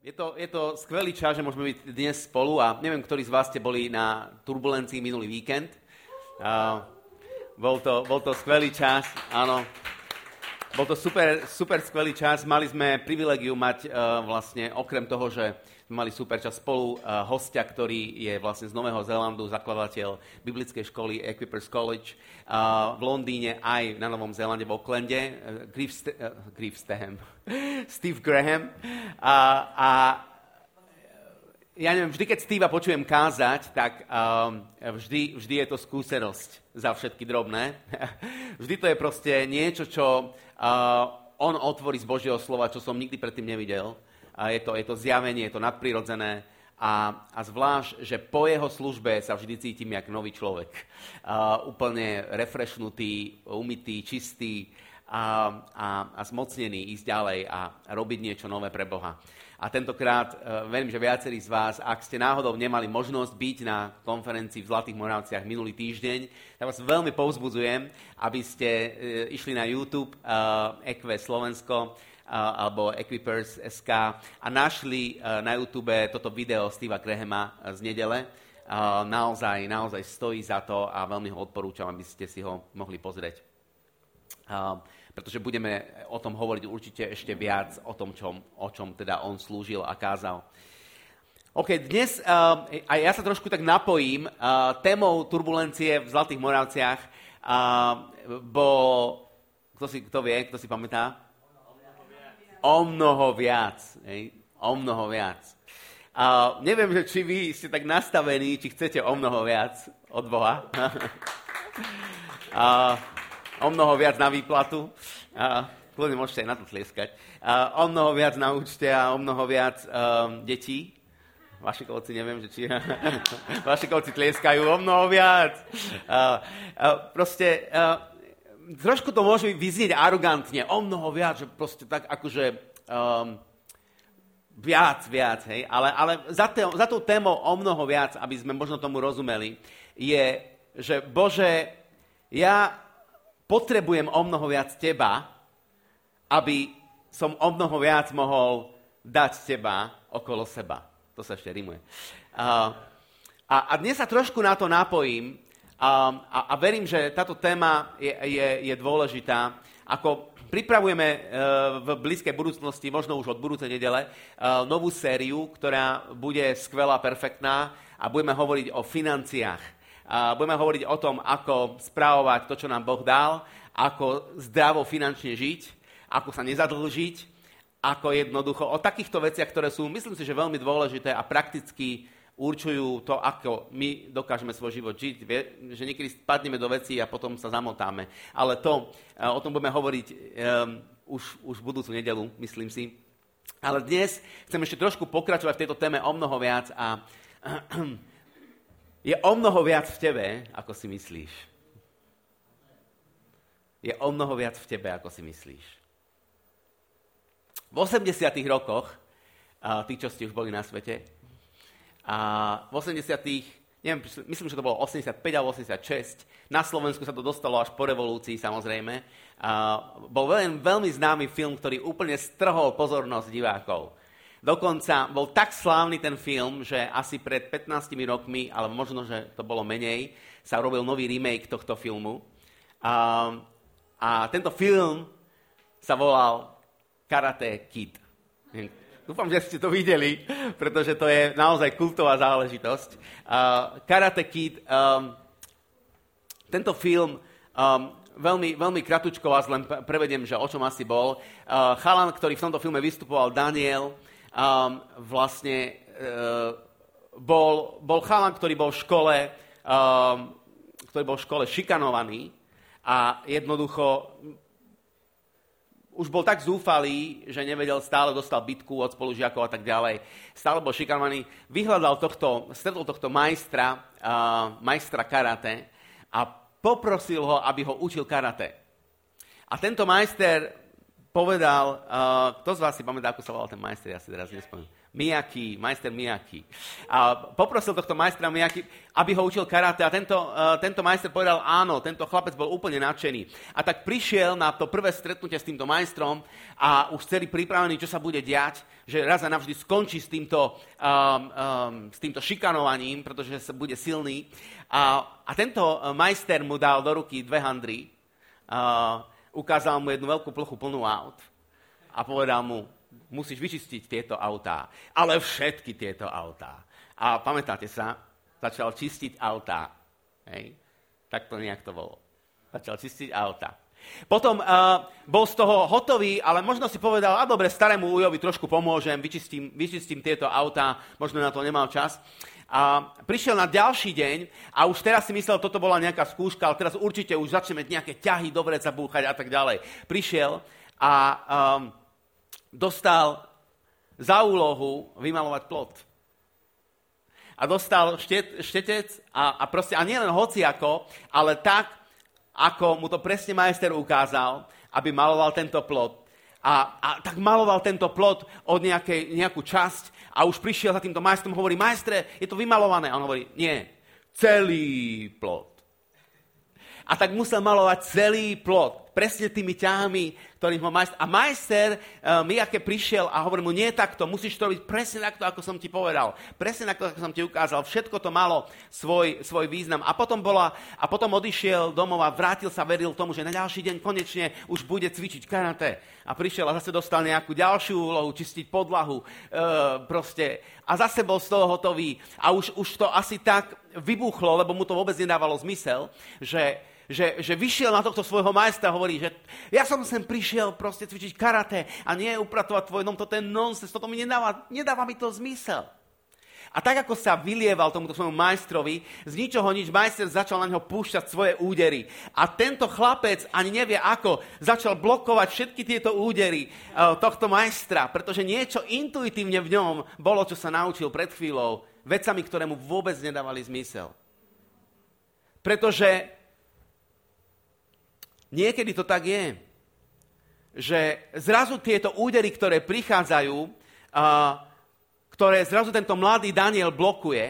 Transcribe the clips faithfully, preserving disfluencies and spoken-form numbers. Je to, je to skvelý čas, že môžeme byť dnes spolu a neviem, ktorí z vás ste boli na turbulencii minulý víkend. Uh, bol, to, bol to skvelý čas, áno. Bol to super, super skvelý čas. Mali sme privilegiu mať uh, vlastne, okrem toho, že mali super čas spolu, uh, hostia, ktorý je vlastne z Nového Zélandu, zakladateľ biblickej školy Equippers College uh, v Londýne, aj na Novom Zélande, v Aucklande, uh, Griff St- uh, Griff Steham. Steve Graham. A, a ja neviem, vždy, keď Steva počujem kázať, tak um, vždy, vždy je to skúsenosť za všetky drobné. Vždy to je proste niečo, čo uh, on otvorí z Božieho slova, čo som nikdy predtým nevidel. A je to, je to zjavenie, je to nadprirodzené. A, a zvlášť, že po jeho službe sa vždy cítim jak nový človek. Uh, úplne refreshnutý, umytý, čistý. A, a, a zmocnený ísť ďalej a robiť niečo nové pre Boha. A tentokrát e, verím, že viacerí z vás, ak ste náhodou nemali možnosť byť na konferencii v Zlatých Moravciach minulý týždeň, tak vás veľmi povzbudzujem, aby ste e, išli na YouTube e, é kvé vé Slovensko e, alebo Equipers bodka es ká a našli e, na YouTube toto video Steva Grahama z nedele. E, naozaj, naozaj stojí za to a veľmi ho odporúčam, aby ste si ho mohli pozrieť. E, pretože budeme o tom hovoriť určite ešte viac, o tom, čom, o čom teda on slúžil a kázal. OK, dnes, uh, a ja sa trošku tak napojím, uh, témou turbulencie v Zlatých Moravciach uh, bol, kto, si, kto vie, kto si pamätá? O mnoho viac. Hej? O mnoho viac. Uh, neviem, že či vy ste tak nastavení, či chcete o mnoho viac od Boha. uh, O mnoho viac na výplatu, uh, kľudne môžete aj na to tlieskať, uh, o mnoho viac na účte a o mnoho viac um, detí. Vaši kolci, neviem, že či... Vaši kolci tlieskajú o mnoho viac. Uh, uh, proste, uh, trošku to môže vyznieť arogantne, o mnoho viac, že proste tak akože um, viac, viac, hej. Ale, ale za, te, za tou témou o mnoho viac, aby sme možno tomu rozumeli, je, že Bože, ja... potrebujem o mnoho viac teba, aby som o mnoho viac mohol dať teba okolo seba. To sa ešte rimuje. Uh, a, a dnes sa trošku na to napojím um, a, a verím, že táto téma je, je, je dôležitá. Ako pripravujeme uh, v blízkej budúcnosti, možno už od budúcej nedele, uh, novú sériu, ktorá bude skvelá, perfektná a budeme hovoriť o financiách. Uh, budeme hovoriť o tom, ako správovať to, čo nám Boh dal, ako zdravo finančne žiť, ako sa nezadlžiť, ako jednoducho o takýchto veciach, ktoré sú, myslím si, že veľmi dôležité a prakticky určujú to, ako my dokážeme svoj život žiť, vie, že niekedy spadneme do vecí a potom sa zamotáme. Ale to, uh, o tom budeme hovoriť um, už, už budúcu nedelu, myslím si. Ale dnes chcem ešte trošku pokračovať v tejto téme o mnoho viac a... Je o mnoho viac v tebe, ako si myslíš. Je o mnoho viac v tebe, ako si myslíš. V osemdesiatych rokoch, tí, čo ste už boli na svete, a v osemdesiatych, neviem, myslím, že to bolo osemdesiatpäť alebo osemdesiatšesť, na Slovensku sa to dostalo až po revolúcii, samozrejme, a bol veľmi, veľmi známy film, ktorý úplne strhol pozornosť divákov. Dokonca bol tak slávny ten film, že asi pred pätnástimi rokmi, ale možno, že to bolo menej, sa robil nový remake tohto filmu. A, a tento film sa volal Karate Kid. Dúfam, že ste to videli, pretože to je naozaj kultová záležitosť. Uh, Karate Kid, um, tento film... Um, Veľmi, veľmi kratučko vás len prevediem, že o čom asi bol. Uh, chalan, ktorý v tomto filme vystupoval, Daniel, um, vlastne uh, bol, bol chalan, ktorý bol v škole, um, ktorý bol v škole šikanovaný a jednoducho už bol tak zúfalý, že nevedel, stále dostal bitku od spolužiakov a tak ďalej. Stále bol šikanovaný. Vyhľadal tohto, stretol tohto majstra, uh, majstra karate a poprosil ho, aby ho učil karate. A tento majster povedal, uh, kto z vás si pamätá, ako sa volal ten majster, ja si teraz nespomínam. Miyaki, majster Miyaki. A poprosil tohto majstra Miyaki, aby ho učil karate a tento, uh, tento majster povedal áno, tento chlapec bol úplne nadšený. A tak prišiel na to prvé stretnutie s týmto majstrom a už celý pripravený, čo sa bude diať, že raz a navždy skončí s týmto, um, um, s týmto šikanovaním, pretože sa bude silný. A, a tento majster mu dal do ruky dve handry, uh, ukázal mu jednu veľkú plochu plnú aut a povedal mu, musíš vyčistiť tieto autá, ale všetky tieto autá. A pamätáte sa, začal čistiť autá. Hej. Tak to nejak to bolo. Začal čistiť autá. Potom uh, bol z toho hotový, ale možno si povedal, a dobre, starému ujovi trošku pomôžem, vyčistím, vyčistím tieto autá, možno na to nemal čas. A prišiel na ďalší deň a už teraz si myslel, toto bola nejaká skúška, ale teraz určite už začneme nejaké ťahy, dobre zabúchať a tak ďalej. Prišiel a um, dostal za úlohu vymalovať plot. A dostal štet, štetec a, a proste, a nielen hociako, ale tak, ako mu to presne majster ukázal, aby maloval tento plot. A, a tak maloval tento plot od nejakej, nejakú časť a už prišiel za týmto majstrom a hovorí, majstre, je to vymalované. A on hovorí, nie, celý plot. A tak musel malovať celý plot, presne tými ťahami, ktorým ho majster... A majster uh, Miyake prišiel a hovorí mu, nie takto, musíš to robiť presne takto, ako som ti povedal. Presne takto, ako som ti ukázal. Všetko to malo svoj, svoj význam. A potom, bola, a potom odišiel domov a vrátil sa, veril tomu, že na ďalší deň konečne už bude cvičiť karate. A prišiel a zase dostal nejakú ďalšiu úlohu, čistiť podlahu. Uh, proste. A zase bol z toho hotový. A už, už to asi tak vybuchlo, lebo mu to vôbec nedávalo zmysel, že... Že, že vyšiel na tohto svojho majstra a hovorí, že ja som sem prišiel proste cvičiť karate a nie upratovať tvoj dom, toto je nonsense, toto mi nedáva, nedáva mi to zmysel. A tak, ako sa vylieval tomuto svojmu majstrovi, z ničoho nič majster začal na neho púšťať svoje údery. A tento chlapec, ani nevie ako, začal blokovať všetky tieto údery uh, tohto majstra, pretože niečo intuitívne v ňom bolo, čo sa naučil pred chvíľou, vecami, ktoré mu vôbec nedávali zmysel. Pretože niekedy to tak je, že zrazu tieto údery, ktoré prichádzajú, a, ktoré zrazu tento mladý Daniel blokuje,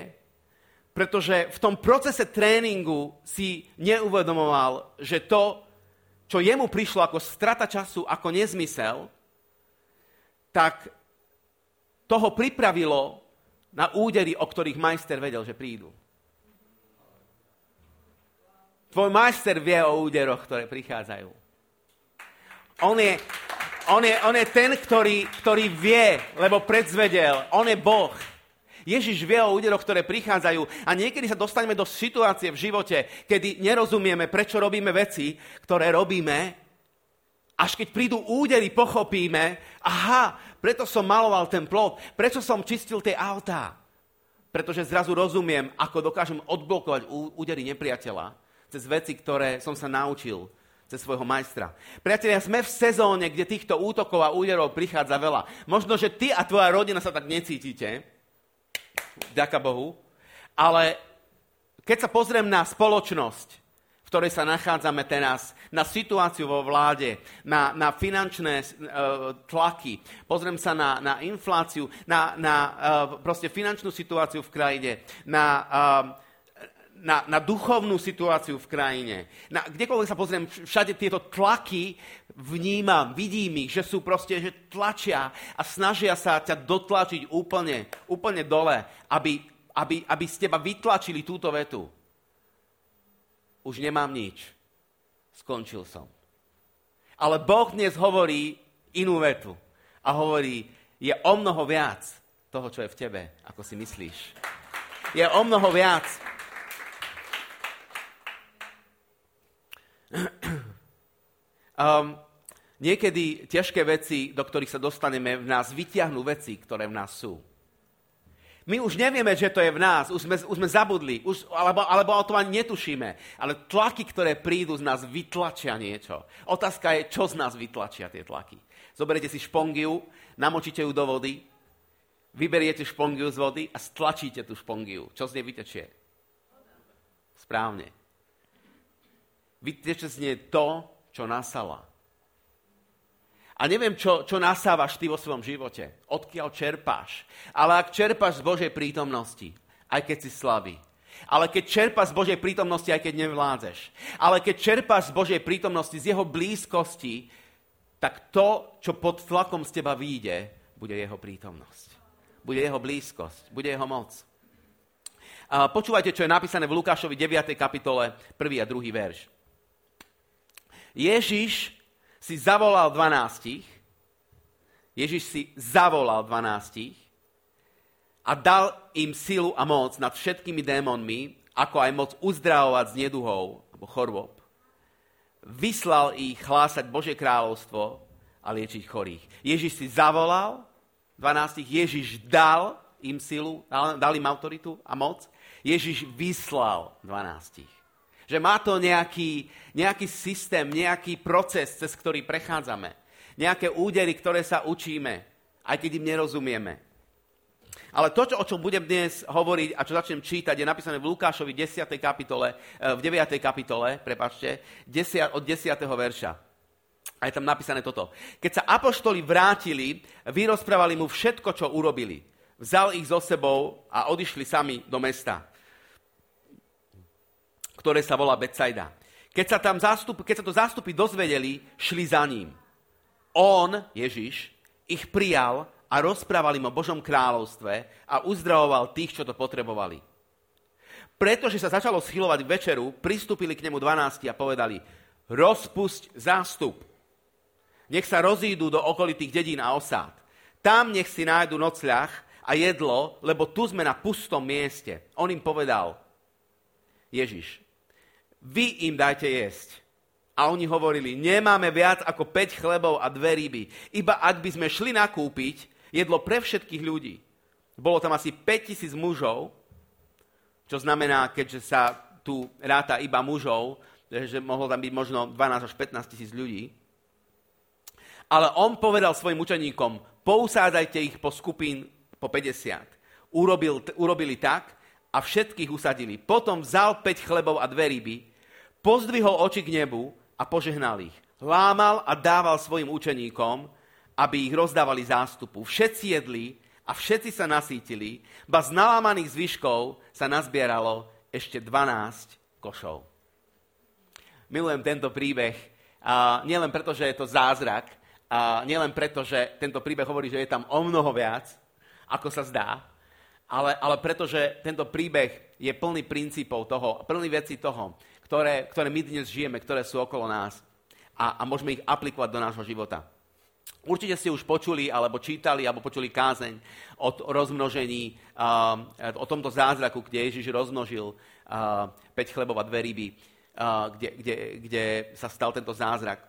pretože v tom procese tréningu si neuvedomoval, že to, čo jemu prišlo ako strata času, ako nezmysel, tak toho pripravilo na údery, o ktorých majster vedel, že prídu. Tvoj majster vie o úderoch, ktoré prichádzajú. On je, on je, on je ten, ktorý, ktorý vie, lebo predzvedel. On je Boh. Ježiš vie o úderoch, ktoré prichádzajú. A niekedy sa dostaneme do situácie v živote, kedy nerozumieme, prečo robíme veci, ktoré robíme. Až keď prídu údery, pochopíme, aha, preto som maloval ten plot, prečo som čistil tie autá. Pretože zrazu rozumiem, ako dokážem odblokovať údery nepriateľa cez veci, ktoré som sa naučil cez svojho majstra. Priatelia, sme v sezóne, kde týchto útokov a úderov prichádza veľa. Možno, že ty a tvoja rodina sa tak necítite, vďaka Bohu, ale keď sa pozriem na spoločnosť, v ktorej sa nachádzame teraz, na situáciu vo vláde, na, na finančné uh, tlaky, pozriem sa na, na infláciu, na, na uh, proste finančnú situáciu v krajine, na... Uh, Na, na duchovnú situáciu v krajine. Na, kdekoľvek sa pozriem, všade tieto tlaky vnímam, vidím ich, že sú proste, že tlačia a snažia sa ťa dotlačiť úplne, úplne dole, aby, aby, aby z teba vytlačili túto vetu. Už nemám nič. Skončil som. Ale Boh dnes hovorí inú vetu. A hovorí, je o mnoho viac toho, čo je v tebe, ako si myslíš. Je o mnoho viac. Um, niekedy ťažké veci, do ktorých sa dostaneme, v nás vyťahnú veci, ktoré v nás sú. My už nevieme, že to je v nás, už sme, už sme zabudli, už, alebo, alebo o tom ani netušíme. Ale tlaky, ktoré prídu, z nás vytlačia niečo. Otázka je, čo z nás vytlačia tie tlaky. Zoberiete si špongiu, namočíte ju do vody, vyberiete špongiu z vody a stlačíte tú špongiu. Čo z nej vytečie? Správne. Vyteče z nej to, čo nasala. A neviem, čo, čo nasávaš ty vo svojom živote, odkiaľ čerpáš. Ale ak čerpáš z Božej prítomnosti, aj keď si slabý. Ale keď čerpáš z Božej prítomnosti, aj keď nevládzeš. Ale keď čerpáš z Božej prítomnosti, z jeho blízkosti, tak to, čo pod tlakom z teba vyjde, bude jeho prítomnosť. Bude jeho blízkosť, bude jeho moc. A počúvajte, čo je napísané v Lukášovi deviatej kapitole, prvý a druhý verš. Ježiš si zavolal dvanástich, Ježiš si zavolal dvanástich a dal im silu a moc nad všetkými démonmi, ako aj moc uzdravovať z neduhov alebo chorôb. Vyslal ich hlásať Božie kráľovstvo a liečiť chorých. Ježiš si zavolal dvanástich, Ježiš dal im silu, dal im autoritu a moc. Ježiš vyslal dvanástich. Že má to nejaký, nejaký systém, nejaký proces, cez ktorý prechádzame. Nejaké údery, ktoré sa učíme, aj keď im nerozumieme. Ale to, čo, o čom budem dnes hovoriť a čo začnem čítať, je napísané v Lukášovi desiatej kapitole, v deviatej kapitole, prepáčte, od desiateho verša. A je tam napísané toto. Keď sa apoštoli vrátili, vyrozprávali mu všetko, čo urobili. Vzal ich so sebou a odišli sami do mesta, ktoré sa volá Betsaida. Keď sa, tam zástup, keď sa to zástupy dozvedeli, šli za ním. On, Ježiš, ich prijal a rozprával im o Božom kráľovstve a uzdravoval tých, čo to potrebovali. Pretože sa začalo schylovať k večeru, pristúpili k nemu dvanásti a povedali: rozpusť zástup. Nech sa rozídu do okolitých dedín a osád. Tam nech si nájdu nocľah a jedlo, lebo tu sme na pustom mieste. On im povedal: Ježiš, vy im dajte jesť. A oni hovorili: nemáme viac ako päť chlebov a dve ryby. Iba ak by sme šli nakúpiť jedlo pre všetkých ľudí. Bolo tam asi päťtisíc mužov, čo znamená, keďže sa tu ráta iba mužov, že mohlo tam byť možno dvanásť až pätnásť tisíc ľudí. Ale on povedal svojim učeníkom: pousádzajte ich po skupín po päťdesiat. Urobil, urobili tak, a všetkých usadili. Potom vzal päť chlebov a dve ryby, pozdvihol oči k nebu a požehnal ich. Lámal a dával svojim učeníkom, aby ich rozdávali zástupu. Všetci jedli a všetci sa nasítili, ba z nalámaných zvyškov sa nazbieralo ešte dvanásť košov. Milujem tento príbeh, a nielen preto, že je to zázrak, a nielen preto, že tento príbeh hovorí, že je tam o mnoho viac, ako sa zdá, Ale, ale pretože tento príbeh je plný princípov toho, plný vecí toho, ktoré, ktoré my dnes žijeme, ktoré sú okolo nás a, a môžeme ich aplikovať do nášho života. Určite ste už počuli, alebo čítali, alebo počuli kázeň o rozmnožení, o tomto zázraku, kde Ježiš rozmnožil päť chlebov a dve ryby, kde, kde, kde sa stal tento zázrak.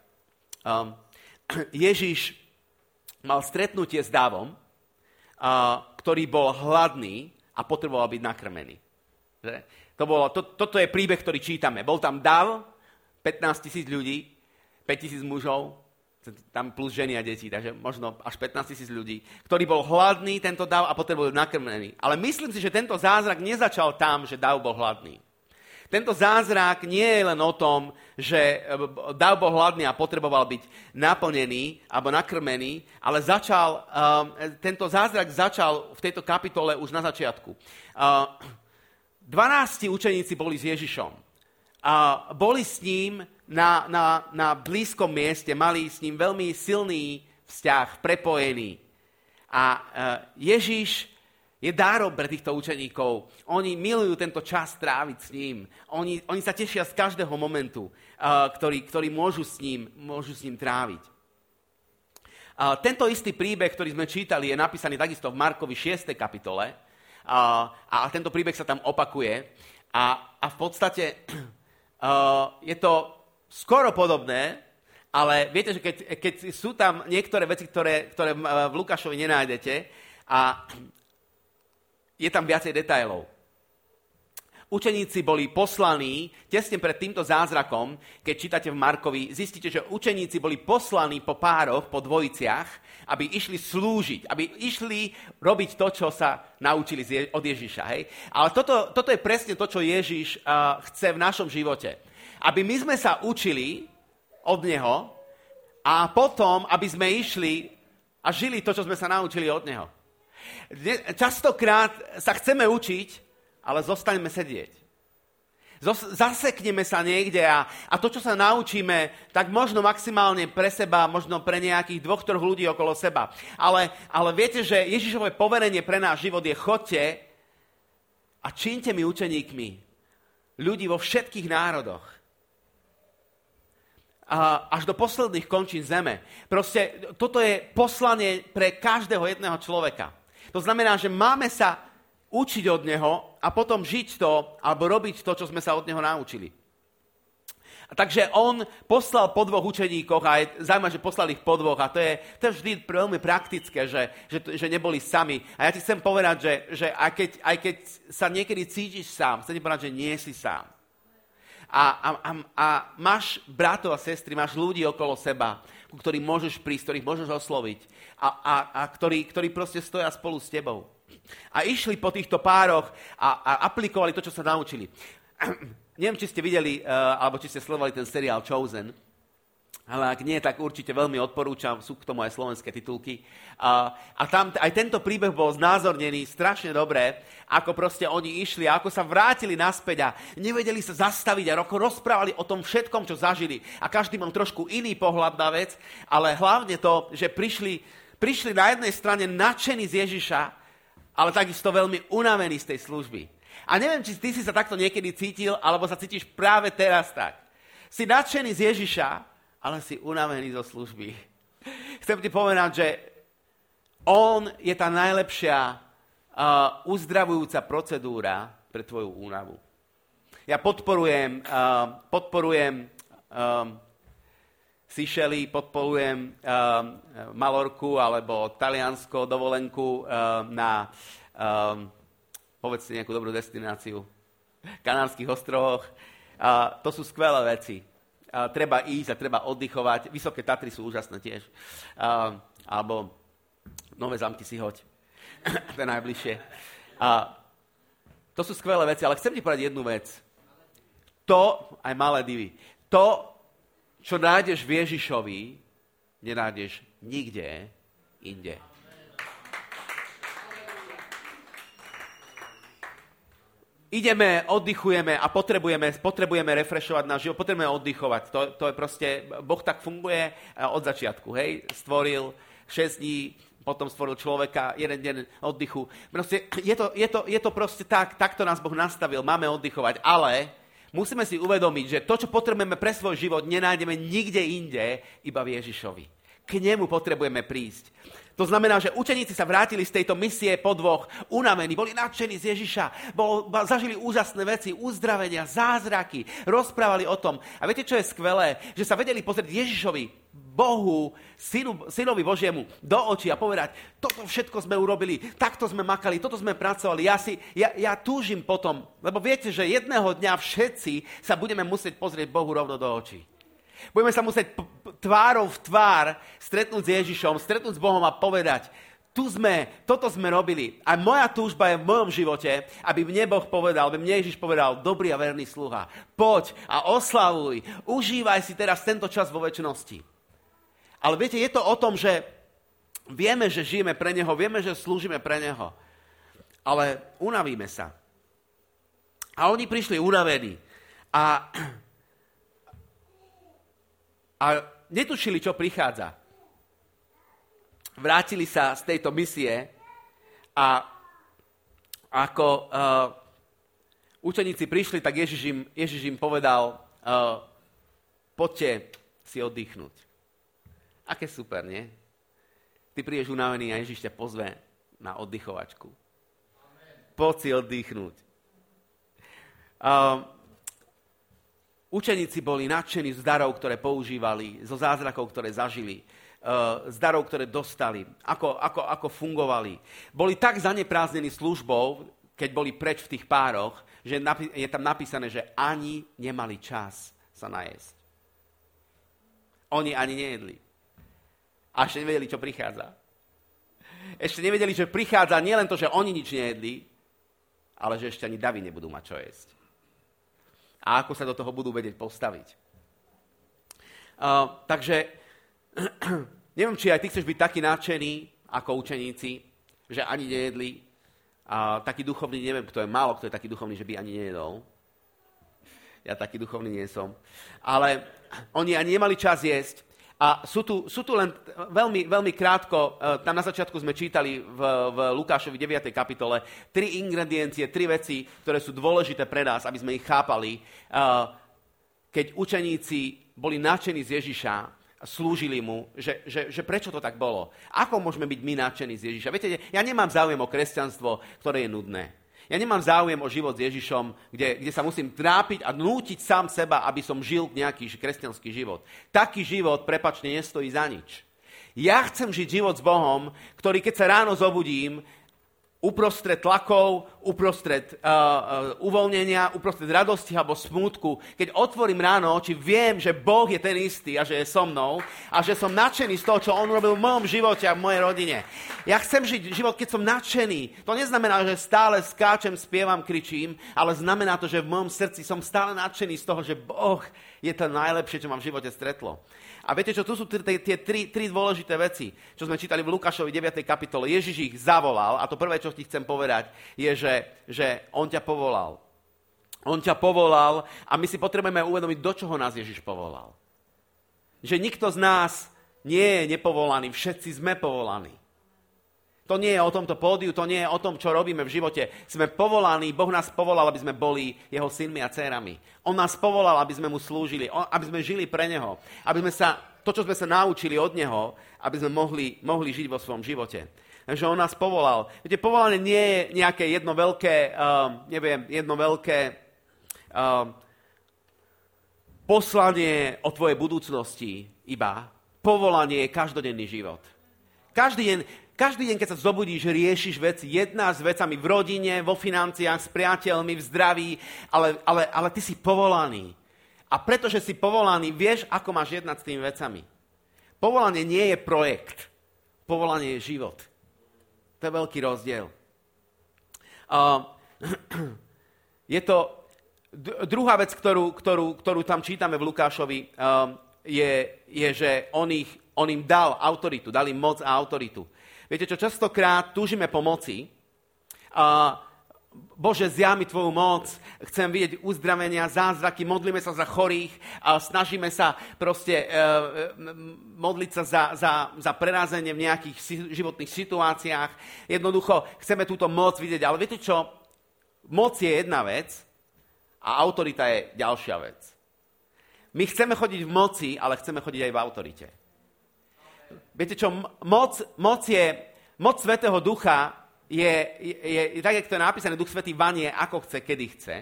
Ježiš mal stretnutie s davom, ktorý bol hladný a potreboval byť nakrmený. To bolo, to, toto je príbeh, ktorý čítame. Bol tam dav, pätnásť tisíc ľudí, päť tisíc mužov, tam plus ženy a deti, takže možno až pätnásť tisíc ľudí, ktorý bol hladný, tento dav, a potreboval byť nakrmený. Ale myslím si, že tento zázrak nezačal tam, že dav bol hladný. Tento zázrak nie je len o tom, že dav bol hladný a potreboval byť naplnený alebo nakrmený, ale začal, um, tento zázrak začal v tejto kapitole už na začiatku. Dvanácti uh, učeníci boli s Ježišom. Uh, boli s ním na, na, na blízkom mieste, mali s ním veľmi silný vzťah, prepojený. A uh, Ježiš je dárom pre týchto učeníkov. Oni milujú tento čas tráviť s ním. Oni, oni sa tešia z každého momentu, uh, ktorý, ktorý môžu s ním, môžu s ním tráviť. Uh, tento istý príbeh, ktorý sme čítali, je napísaný takisto v Markovi šiestej kapitole. Uh, a tento príbeh sa tam opakuje. A, a v podstate uh, je to skoro podobné, ale viete, že keď, keď sú tam niektoré veci, ktoré, ktoré v Lukášovi nenájdete, a je tam viacej detailov. Učeníci boli poslaní tesne pred týmto zázrakom, keď čítate v Markovi, zistíte, že učeníci boli poslaní po pároch, po dvojiciach, aby išli slúžiť, aby išli robiť to, čo sa naučili od Ježiša. Hej? Ale toto, toto je presne to, čo Ježiš uh, chce v našom živote. Aby my sme sa učili od Neho a potom, aby sme išli a žili to, čo sme sa naučili od Neho. Častokrát sa chceme učiť, ale zostaňme sedieť. zasekneme sa niekde a, a to, čo sa naučíme, tak možno maximálne pre seba, možno pre nejakých dvoch, troch ľudí okolo seba. Ale, ale viete, že Ježišovo poverenie pre náš život je chodte a čínte mi učeníkmi ľudí vo všetkých národoch. Až do posledných končín zeme. Proste toto je poslanie pre každého jedného človeka. To znamená, že máme sa učiť od neho a potom žiť to, alebo robiť to, čo sme sa od neho naučili. Takže on poslal po dvoch učeníkoch a je zaujímavé, že poslal ich po dvoch a to je, to je vždy veľmi praktické, že, že, že neboli sami. A ja ti chcem povedať, že, že aj, keď, aj keď sa niekedy cítiš sám, chcem ti povedať, že nie si sám. A, a, a, a máš bratov a sestry, máš ľudí okolo seba, ku ktorým môžeš prísť, ktorých môžeš osloviť a, a, a ktorí, ktorí proste stoja spolu s tebou. A išli po týchto pároch a, a aplikovali to, čo sa naučili. Neviem, či ste videli, uh, alebo či ste sledovali ten seriál Chosen, ale ak nie, tak určite veľmi odporúčam, sú k tomu aj slovenské titulky. Uh, a tam t- aj tento príbeh bol znázornený strašne dobre, ako proste oni išli a ako sa vrátili naspäť a nevedeli sa zastaviť a roko rozprávali o tom všetkom, čo zažili. A každý mal trošku iný pohľad na vec, ale hlavne to, že prišli, prišli na jednej strane nadšení z Ježiša, ale takisto veľmi unavení z tej služby. A neviem, či ty si sa takto niekedy cítil, alebo sa cítiš práve teraz tak. Si nadšený z Ježiša, ale si unavený zo služby. Chcem ti povedať, že on je tá najlepšia Uh, uzdravujúca procedúra pre tvoju únavu. Ja podporujem, uh, podporujem um, Seychely, podporujem um, Malorku alebo Taliansko dovolenku uh, na, um, povedzte nejakú dobrú destináciu, Kanárskych ostrovoch. Uh, to sú skvelé veci. Uh, treba ísť a treba oddychovať. Vysoké Tatry sú úžasné tiež. Uh, alebo Nové Zamky si hoď. To je najbližšie. A to sú skvelé veci, ale chcem ti povedať jednu vec. To, aj malé divy, to, čo nájdeš v Ježišovi, nenájdeš nikde inde. Ideme, oddychujeme a potrebujeme, potrebujeme refrešovať náš život, potrebujeme oddychovať. To, to je proste, Boh tak funguje od začiatku, hej, stvoril šesť dní, potom stvoril človeka, jeden deň oddychu. Proste je to, je to, je to proste tak, takto nás Boh nastavil, máme oddychovať, ale musíme si uvedomiť, že to, čo potrebujeme pre svoj život, nenájdeme nikde inde, iba v Ježišovi. K nemu potrebujeme prísť. To znamená, že učeníci sa vrátili z tejto misie po dvoch, unavení, boli nadšení z Ježiša, bol, zažili úžasné veci, uzdravenia, zázraky, rozprávali o tom. A viete, čo je skvelé? Že sa vedeli pozrieť Ježišovi, Bohu, synu, synovi Božiemu do očí a povedať, toto všetko sme urobili, takto sme makali, toto sme pracovali, ja, si, ja, ja túžim potom, lebo viete, že jedného dňa všetci sa budeme musieť pozrieť Bohu rovno do očí. Budeme sa musieť p- p- tvárou v tvár stretnúť s Ježišom, stretnúť s Bohom a povedať, tu sme, toto sme robili a moja túžba je v mojom živote, aby mne Boh povedal, aby mne Ježiš povedal, dobrý a verný sluha, poď a oslavuj, užívaj si teraz tento čas vo večnosti. Ale viete, je to o tom, že vieme, že žijeme pre Neho, vieme, že slúžime pre Neho, ale unavíme sa. A oni prišli unavení a, a netušili, čo prichádza. Vrátili sa z tejto misie a ako uh, učeníci prišli, tak Ježiš im, Ježiš im povedal, uh, poďte si oddychnúť. Aké super, nie? Ty prídeš unavený a Ježiš ťa pozve na oddychovačku. Poď si oddychnúť. Uh, učeníci boli nadšení z darov, ktoré používali, zo zázrakov, ktoré zažili, uh, z darov, ktoré dostali, ako, ako, ako fungovali. Boli tak zaneprázdnení službou, keď boli preč v tých pároch, že je tam napísané, že ani nemali čas sa najesť. Oni ani nejedli. A ešte nevedeli, čo prichádza. Ešte nevedeli, že prichádza nielen to, že oni nič nejedli, ale že ešte ani davy nebudú mať čo jesť. A ako sa do toho budú vedieť postaviť. Uh, takže, neviem, či aj ty chceš byť taký nadšený, ako učeníci, že ani nejedli. Uh, taký duchovný, neviem, kto je málo, kto je taký duchovný, že by ani nejedol. ja taký duchovný nie som. Ale oni ani nemali čas jesť. A sú tu, sú tu len veľmi, veľmi krátko, tam na začiatku sme čítali v, v Lukášovi deviatej kapitole tri ingrediencie, tri veci, ktoré sú dôležité pre nás, aby sme ich chápali. Keď učeníci boli nadšení z Ježiša, slúžili mu, že, že, že prečo to tak bolo? Ako môžeme byť my nadšení z Ježiša? Viete, ja nemám záujem o kresťanstvo, ktoré je nudné. Ja nemám záujem o život s Ježišom, kde, kde sa musím trápiť a nútiť sám seba, aby som žil nejaký kresťanský život. Taký život, prepáčte, nestojí za nič. Ja chcem žiť život s Bohom, ktorý, keď sa ráno zobudím, uprostred tlakov, uprostred uh, uh, uvoľnenia, uprostred radosti alebo smútku, keď otvorím ráno oči, viem, že Boh je ten istý a že je so mnou a že som nadšený z toho, čo On robil v mojom živote a v mojej rodine. Ja chcem žiť život, keď som nadšený. To neznamená, že stále skáčem, spievam, kričím, ale znamená to, že v mojom srdci som stále nadšený z toho, že Boh je to najlepšie, čo ma v živote stretlo. A viete čo, tu sú tie tri dôležité veci, čo sme čítali v Lukášovi deviatej kapitole. Ježiš ich zavolal a to prvé, čo ti chcem povedať, je, že Že, že on ťa povolal. On ťa povolal a my si potrebujeme uvedomiť, do čoho nás Ježiš povolal. Že nikto z nás nie je nepovolaný, všetci sme povolaní. To nie je o tomto pódiu, to nie je o tom, čo robíme v živote. Sme povolaní, Boh nás povolal, aby sme boli jeho synmi a dcérami. On nás povolal, aby sme mu slúžili, aby sme žili pre neho, aby sme sa, to, čo sme sa naučili od neho, aby sme mohli, mohli žiť vo svojom živote. Že on nás povolal. Viete, povolanie nie je nejaké jedno veľké, uh, neviem, jedno veľké uh, poslanie o tvojej budúcnosti iba. Povolanie je každodenný život. Každý deň, každý deň, keď sa zobudíš, riešiš veci. Jedna s vecami v rodine, vo financiách, s priateľmi, v zdraví, ale, ale, ale ty si povolaný. A pretože si povolaný, vieš, ako máš jednať s tými vecami. Povolanie nie je projekt. Povolanie je život. To je veľký rozdiel. Uh, je to druhá vec, ktorú, ktorú, ktorú tam čítame v Lukášovi, uh, je, je, že on, ich, on im dal autoritu, dal im moc a autoritu. Viete čo, častokrát túžime po moci. Uh, Bože, zjav mi tvoju moc, chcem vidieť uzdravenia, zázraky, modlíme sa za chorých, a snažíme sa proste e, modliť sa za, za, za prerazenie v nejakých životných situáciách. Jednoducho, chceme túto moc vidieť, ale viete čo? Moc je jedna vec a autorita je ďalšia vec. My chceme chodiť v moci, ale chceme chodiť aj v autorite. Viete čo? Moc, moc je, moc Svätého Ducha Je, je, je, tak, jak to je napísané, Duch Svätý vanie, ako chce, kedy chce.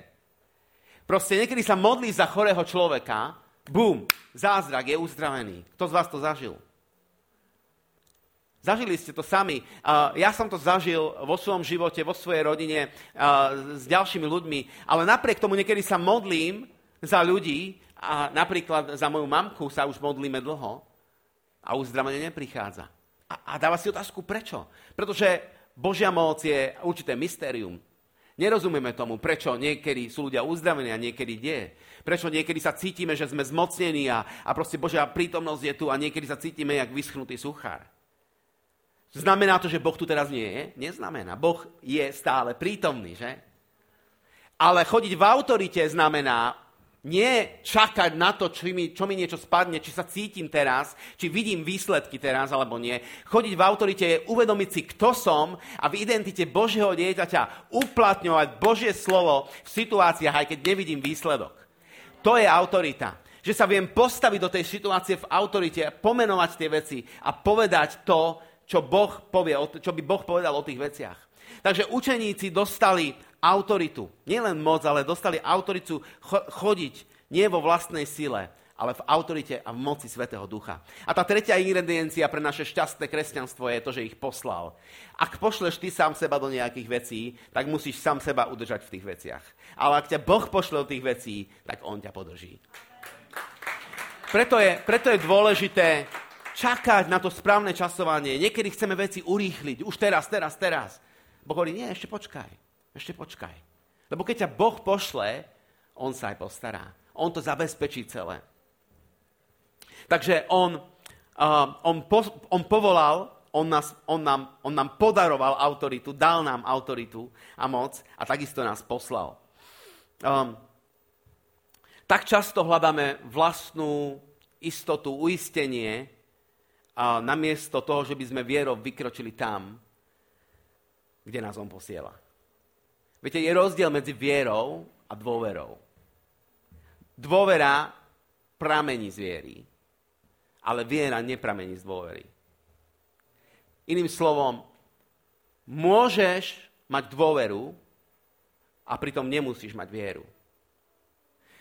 Proste niekedy sa modlí za chorého človeka, bum, zázrak, je uzdravený. Kto z vás to zažil? Zažili ste to sami. Uh, ja som to zažil vo svojom živote, vo svojej rodine, uh, s ďalšími ľuďmi, ale napriek tomu niekedy sa modlím za ľudí a napríklad za moju mamku sa už modlíme dlho a uzdravenie neprichádza. A, a dáva si otázku, prečo? Pretože Božia moc je určité mystérium. Nerozumieme tomu, prečo niekedy sú ľudia uzdravení a niekedy nie. Prečo niekedy sa cítime, že sme zmocnení a, a proste Božia prítomnosť je tu a niekedy sa cítime jak vyschnutý suchár. Znamená to, že Boh tu teraz nie je? Neznamená. Boh je stále prítomný, že? Ale chodiť v autorite znamená nie čakať na to, či mi, čo mi niečo spadne, či sa cítim teraz, či vidím výsledky teraz, alebo nie. Chodiť v autorite je uvedomiť si, kto som a v identite Božieho dieťaťa uplatňovať Božie slovo v situáciách, aj keď nevidím výsledok. To je autorita. Že sa viem postaviť do tej situácie v autorite, pomenovať tie veci a povedať to, čo, boh povie, čo by Boh povedal o tých veciach. Takže učeníci dostali autoritu. Nielen moc, ale dostali autoritu chodiť nie vo vlastnej sile, ale v autorite a v moci Svätého Ducha. A tá tretia ingrediencia pre naše šťastné kresťanstvo je to, že ich poslal. Ak pošleš ty sám seba do nejakých vecí, tak musíš sám seba udržať v tých veciach. Ale ak ťa Boh pošle do tých vecí, tak On ťa podrží. Preto je, preto je dôležité čakať na to správne časovanie. Niekedy chceme veci urýchliť. Už teraz, teraz, teraz. Boh hovorí, nie, ešte počkaj. Ešte počkaj. Lebo keď ťa Boh pošle, on sa aj postará. On to zabezpečí celé. Takže on, uh, on, po, on povolal, on, nás, on, nám, on nám podaroval autoritu, dal nám autoritu a moc a takisto nás poslal. Um, tak často hľadáme vlastnú istotu, uistenie, a namiesto toho, že by sme vierou vykročili tam, kde nás on posiela. Viete, je rozdiel medzi vierou a dôverou. Dôvera pramení z viery, ale viera nepramení z dôvery. Iným slovom, môžeš mať dôveru a pritom nemusíš mať vieru.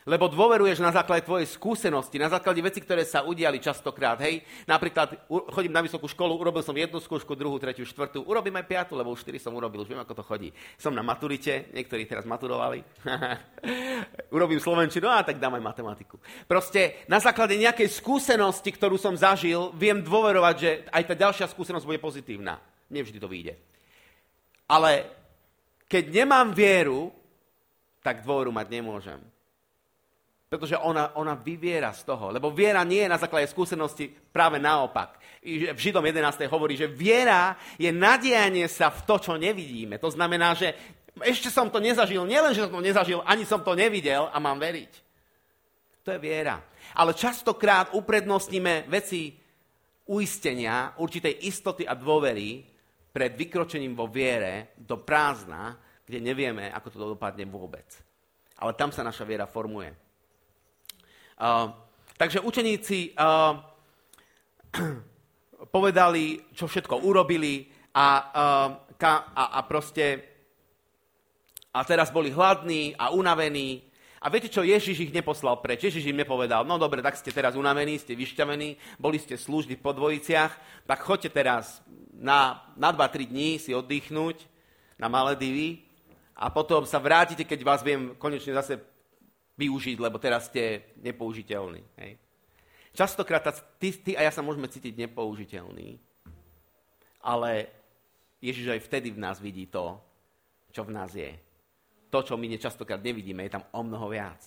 Lebo dôveruješ na základe tvojej skúsenosti, na základe vecí, ktoré sa udiali častokrát. Hej, napríklad chodím na vysokú školu, urobil som jednu skúšku, druhú, tretiu, štvrtú, urobím aj piatu, lebo už štyri som urobil, už viem, ako to chodí. Som na maturite, niektorí teraz maturovali. Urobím slovenčinu a tak dám aj matematiku. Proste na základe nejakej skúsenosti, ktorú som zažil, viem dôverovať, že aj tá ďalšia skúsenosť bude pozitívna. Nevždy to vyjde. Ale keď nemám vieru, tak dôveru mať nemôžem. Pretože ona, ona vyviera z toho. Lebo viera nie je na základe skúsenosti, práve naopak. V Židom jedenásť hovorí, že viera je nadianie sa v to, čo nevidíme. To znamená, že ešte som to nezažil, nielen, že som to nezažil, ani som to nevidel a mám veriť. To je viera. Ale častokrát uprednostníme veci uistenia, určitej istoty a dôvery pred vykročením vo viere do prázdna, kde nevieme, ako to dopadne vôbec. Ale tam sa naša viera formuje. Uh, takže učeníci uh, povedali, čo všetko urobili a, uh, ka, a, a proste a teraz boli hladní a unavení. A viete čo, Ježiš ich neposlal preč. Ježiš im nepovedal, no dobre, tak ste teraz unavení, ste vyšťavení, boli ste služby po dvojiciach, tak choďte teraz na, na dva tri dní si oddychnúť na Maledivy a potom sa vrátite, keď vás viem konečne zase využiť, lebo teraz ste nepoužiteľní. Hej. Častokrát ty, ty a ja sa môžeme cítiť nepoužiteľní, ale Ježiš aj vtedy v nás vidí to, čo v nás je. To, čo my nečastokrát nevidíme, je tam o mnoho viac.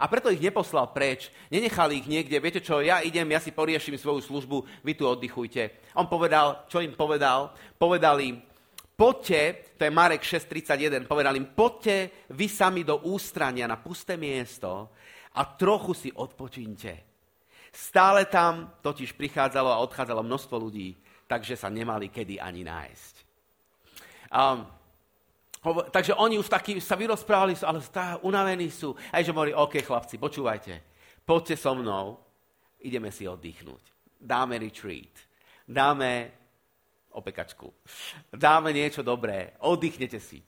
A preto ich neposlal preč, nenechal ich niekde, viete čo, ja idem, ja si poriešim svoju službu, vy tu oddychujte. On povedal, čo im povedal? Povedal im, poďte, to je Marek šesť tridsaťjeden, povedal im, poďte vy sami do ústrania na pusté miesto a trochu si odpočíňte. Stále tam totiž prichádzalo a odchádzalo množstvo ľudí, takže sa nemali kedy ani nájsť. Um, hovo, takže oni už takí sa vyrozprávali, ale stá, unavení sú. A že hovorí, OK, chlapci, počúvajte, poďte so mnou, ideme si oddychnúť. Dáme retreat, dáme opekačku. Dáme niečo dobré, oddychnete si.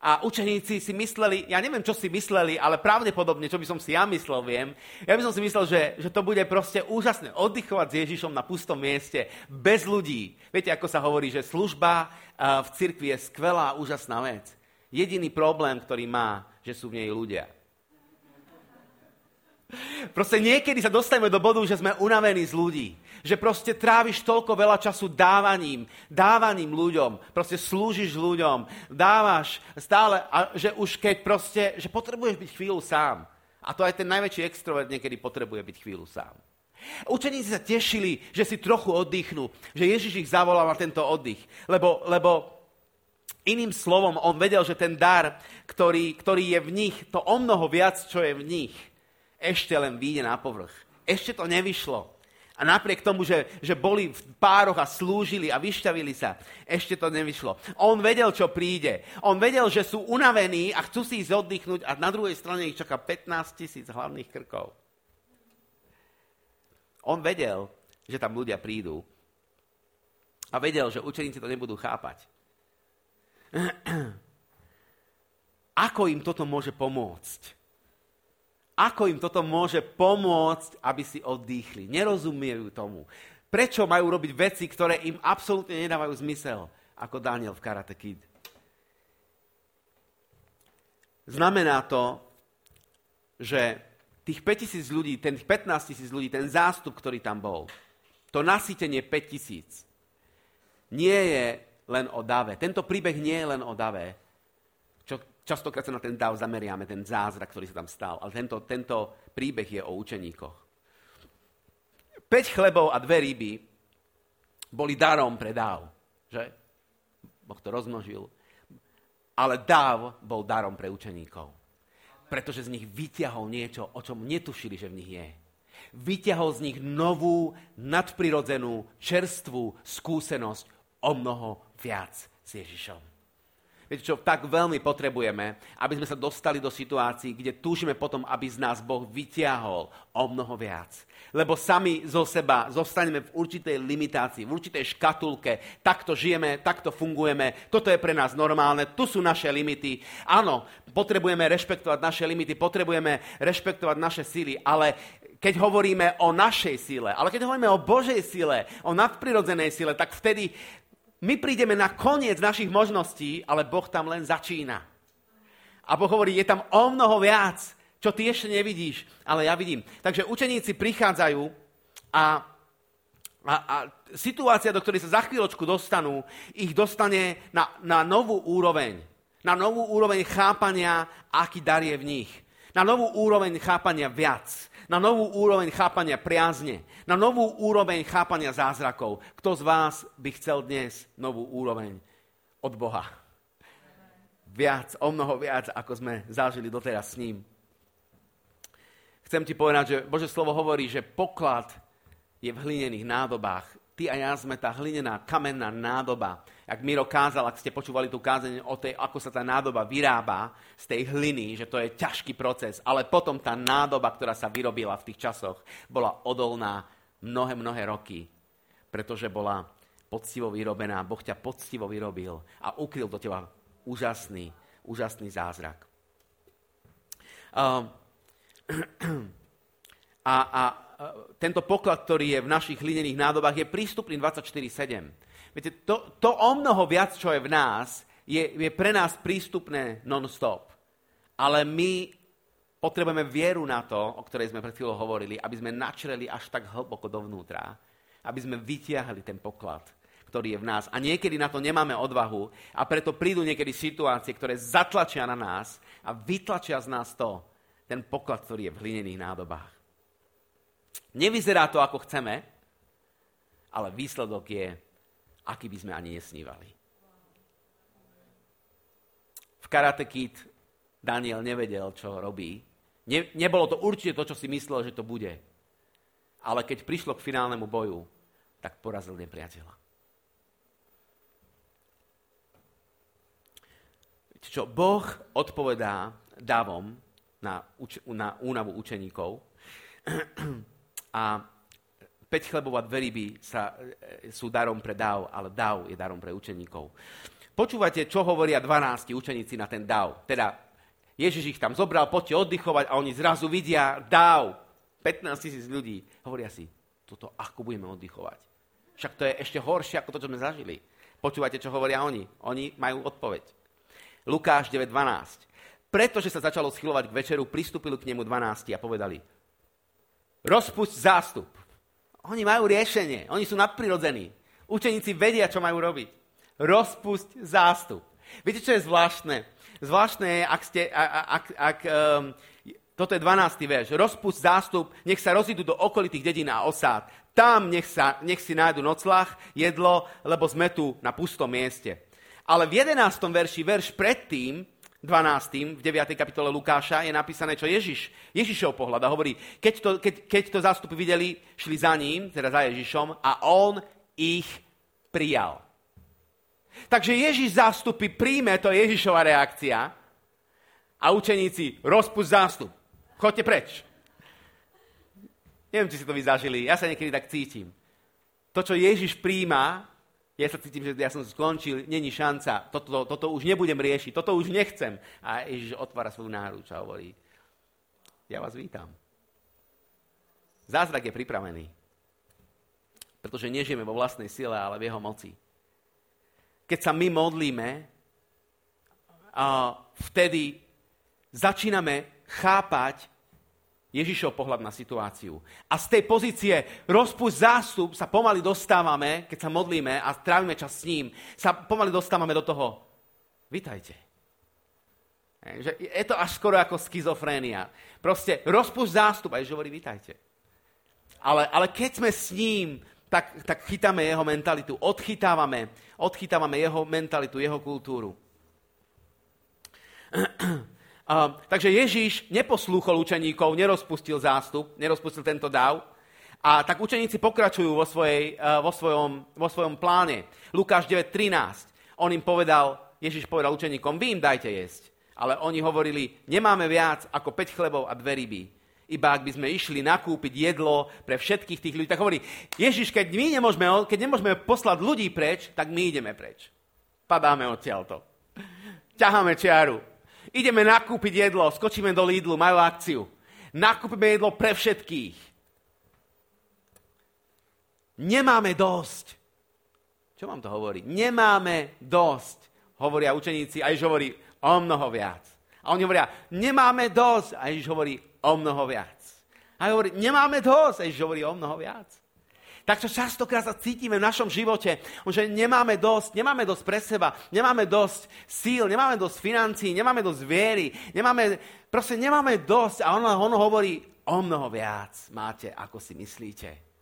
A učeníci si mysleli, ja neviem, čo si mysleli, ale pravdepodobne, čo by som si ja myslel, viem, ja by som si myslel, že, že to bude proste úžasné oddychovať s Ježišom na pustom mieste, bez ľudí. Viete, ako sa hovorí, že služba v cirkvi je skvelá, úžasná vec. Jediný problém, ktorý má, že sú v nej ľudia. Proste niekedy sa dostaneme do bodu, že sme unavení z ľudí. Že proste tráviš toľko veľa času dávaním, dávaním ľuďom, proste slúžiš ľuďom, dávaš stále, a že už keď proste, že potrebuješ byť chvíľu sám. A to aj ten najväčší extrovert niekedy potrebuje byť chvíľu sám. Učeníci sa tešili, že si trochu oddychnú, že Ježiš ich zavolal na tento oddych, lebo, lebo iným slovom on vedel, že ten dar, ktorý, ktorý je v nich, to o mnoho viac, čo je v nich, ešte len vyjde na povrch. Ešte to nevyšlo. A napriek tomu, že, že boli v pároch a slúžili a vyšťavili sa, ešte to nevyšlo. On vedel, čo príde. On vedel, že sú unavení a chcú si ísť oddychnúť a na druhej strane ich čaká pätnásť tisíc hlavných krkov. On vedel, že tam ľudia prídu. A vedel, že učeníci to nebudú chápať. Ako im toto môže pomôcť? Ako im toto môže pomôcť, aby si oddýchli? Nerozumiejú tomu. Prečo majú robiť veci, ktoré im absolútne nedávajú zmysel? Ako Daniel v Karate Kid. Znamená to, že tých päťtisíc ľudí, ten pätnásť tisíc ľudí, ten zástup, ktorý tam bol, to nasýtenie päťtisíc nie je len o dave. Tento príbeh nie je len o dave. Častokrát sa na ten dav zameriame, ten zázrak, ktorý sa tam stal. Ale tento, tento príbeh je o učeníkoch. Päť chlebov a dve ryby boli darom pre dav. Že? Boh to rozmnožil. Ale dav bol darom pre učeníkov. pretože z nich vyťahol niečo, o čom netušili, že v nich je. Vyťahol z nich novú, nadprirodzenú, čerstvú skúsenosť o mnoho viac s Ježišom. Viete čo, tak veľmi potrebujeme, aby sme sa dostali do situácií, kde túžime potom, aby z nás Boh vyťahol o mnoho viac. Lebo sami zo seba zostaneme v určitej limitácii, v určitej škatulke. Takto žijeme, takto fungujeme, toto je pre nás normálne, tu sú naše limity. Áno, potrebujeme rešpektovať naše limity, potrebujeme rešpektovať naše síly, ale keď hovoríme o našej sile, ale keď hovoríme o Božej sile, o nadprirodzenej sile, tak vtedy my prídeme na koniec našich možností, ale Boh tam len začína. A Boh hovorí, je tam o mnoho viac, čo ty ešte nevidíš, ale ja vidím. Takže učeníci prichádzajú a, a, a situácia, do ktorej sa za chvíľočku dostanú, ich dostane na, na novú úroveň. Na novú úroveň chápania, aký dar je v nich. Na novú úroveň chápania viac. Na novú úroveň chápania priazne, na novú úroveň chápania zázrakov. Kto z vás by chcel dnes novú úroveň od Boha? Viac, o mnoho viac, ako sme zažili doteraz s ním. Chcem ti povedať, že Božie slovo hovorí, že poklad je v hlinených nádobách. Ty a ja sme tá hlinená, kamenná nádoba. Ak Miro kázal, ak ste počúvali tú kázeň o tej, ako sa tá nádoba vyrába z tej hliny, že to je ťažký proces, ale potom tá nádoba, ktorá sa vyrobila v tých časoch, bola odolná mnohé, mnohé roky, pretože bola poctivo vyrobená. Boh ťa poctivo vyrobil a ukryl do teba úžasný, úžasný zázrak. Uh, a... a Tento poklad, ktorý je v našich hlinených nádobách, je prístupný dvadsaťštyri sedem. Viete, to, to o mnoho viac, čo je v nás, je, je pre nás prístupné non-stop. Ale my potrebujeme vieru na to, o ktorej sme pred chvíľou hovorili, aby sme načreli až tak hlboko dovnútra, aby sme vytiahli ten poklad, ktorý je v nás. A niekedy na to nemáme odvahu a preto prídu niekedy situácie, ktoré zatlačia na nás a vytlačia z nás to, ten poklad, ktorý je v hlinených nádobách. Nevyzerá to, ako chceme, ale výsledok je, aký by sme ani nesnívali. V Karate Kid Daniel nevedel, čo robí. Ne, nebolo to určite to, čo si myslel, že to bude. Ale keď prišlo k finálnemu boju, tak porazil nepriateľa. Čo Boh odpovedá davom na, na únavu učeníkov, a päť chlebov a dve ryby sa, sú darom pre dáv, ale dáv je darom pre učeníkov. Počúvate, čo hovoria dvanásti učeníci na ten dáv. Teda Ježiš ich tam zobral, poďte oddychovať a oni zrazu vidia dáv. pätnásť tisíc ľudí. Hovoria si, toto ako budeme oddychovať? Však to je ešte horšie ako to, čo sme zažili. Počúvate, čo hovoria oni. Oni majú odpoveď. Lukáš deväť dvanásť. Pretože sa začalo schylovať k večeru, pristúpili k nemu dvanásti a povedali: rozpusť zástup. Oni majú riešenie. Oni sú nadprirodzení. Učeníci vedia, čo majú robiť. Rozpusť zástup. Viete, čo je zvláštne? Zvláštne je, ak ste... Ak, ak, um, toto je dvanásty verš. Rozpusť zástup, nech sa rozídu do okolitých dedín a osád. Tam nech, sa, nech si nájdu noclách, jedlo, lebo sme tu na pustom mieste. Ale v jedenástom verši, verš predtým, dvanástom v deviatej kapitole Lukáša je napísané, čo Ježiš, Ježišov pohľad a hovorí, keď to, keď, keď to zástupy videli, šli za ním, teda za Ježišom a on ich prijal. Takže Ježiš zástupy príjme, to je Ježišova reakcia a učeníci, rozpusť zástup, choďte preč. Neviem, či si to vy zažili, ja sa niekedy tak cítim. To, čo Ježiš príjma, ja sa cítim, že ja som skončil, není šanca, toto, toto už nebudem riešiť, toto už nechcem. A Ježiš otvára svoju náruč a hovorí, ja vás vítam. Zázrak je pripravený, pretože nežijeme vo vlastnej sile, ale v jeho moci. Keď sa my modlíme, vtedy začíname chápať Ježišov pohľad na situáciu. A z tej pozície rozpusť zástup sa pomaly dostávame, keď sa modlíme a trávime čas s ním, sa pomaly dostávame do toho, vitajte. Je to až skoro ako schizofrénia. Proste rozpusť zástup a Ježiš hovorí, vitajte. Ale, ale keď sme s ním, tak, tak chytáme jeho mentalitu, odchytávame, odchytávame jeho mentalitu, jeho kultúru. Uh, takže Ježiš neposlúchol učeníkov, nerozpustil zástup, nerozpustil tento dáv. A tak učeníci pokračujú vo, svojej, uh, vo, svojom, vo svojom pláne. Lukáš deväť trinásť. On im povedal, Ježiš povedal učeníkom, vy im dajte jesť. Ale oni hovorili, nemáme viac ako päť chlebov a dve ryby. Iba ak by sme išli nakúpiť jedlo pre všetkých tých ľudí. Tak hovorí, Ježiš, keď my nemôžeme, keď nemôžeme poslať ľudí preč, tak my ideme preč. Padáme odtiaľto. Ťaháme čiaru. Ideme nakúpiť jedlo, skočíme do Lidlu, majú akciu. Nakúpime jedlo pre všetkých. Nemáme dosť. Čo vám to hovorí? Nemáme dosť, hovoria učeníci. A Ježiš hovorí, o mnoho viac. A oni hovoria, nemáme dosť. A Ježiš hovorí, o mnoho viac. A hovorí, nemáme dosť, a Ježiš hovorí o mnoho viac. Takže častokrát sa cítime v našom živote, že nemáme dosť, nemáme dosť pre seba, nemáme dosť síl, nemáme dosť financií, nemáme dosť viery, nemáme, proste nemáme dosť. A on, on hovorí, o mnoho viac máte, ako si myslíte.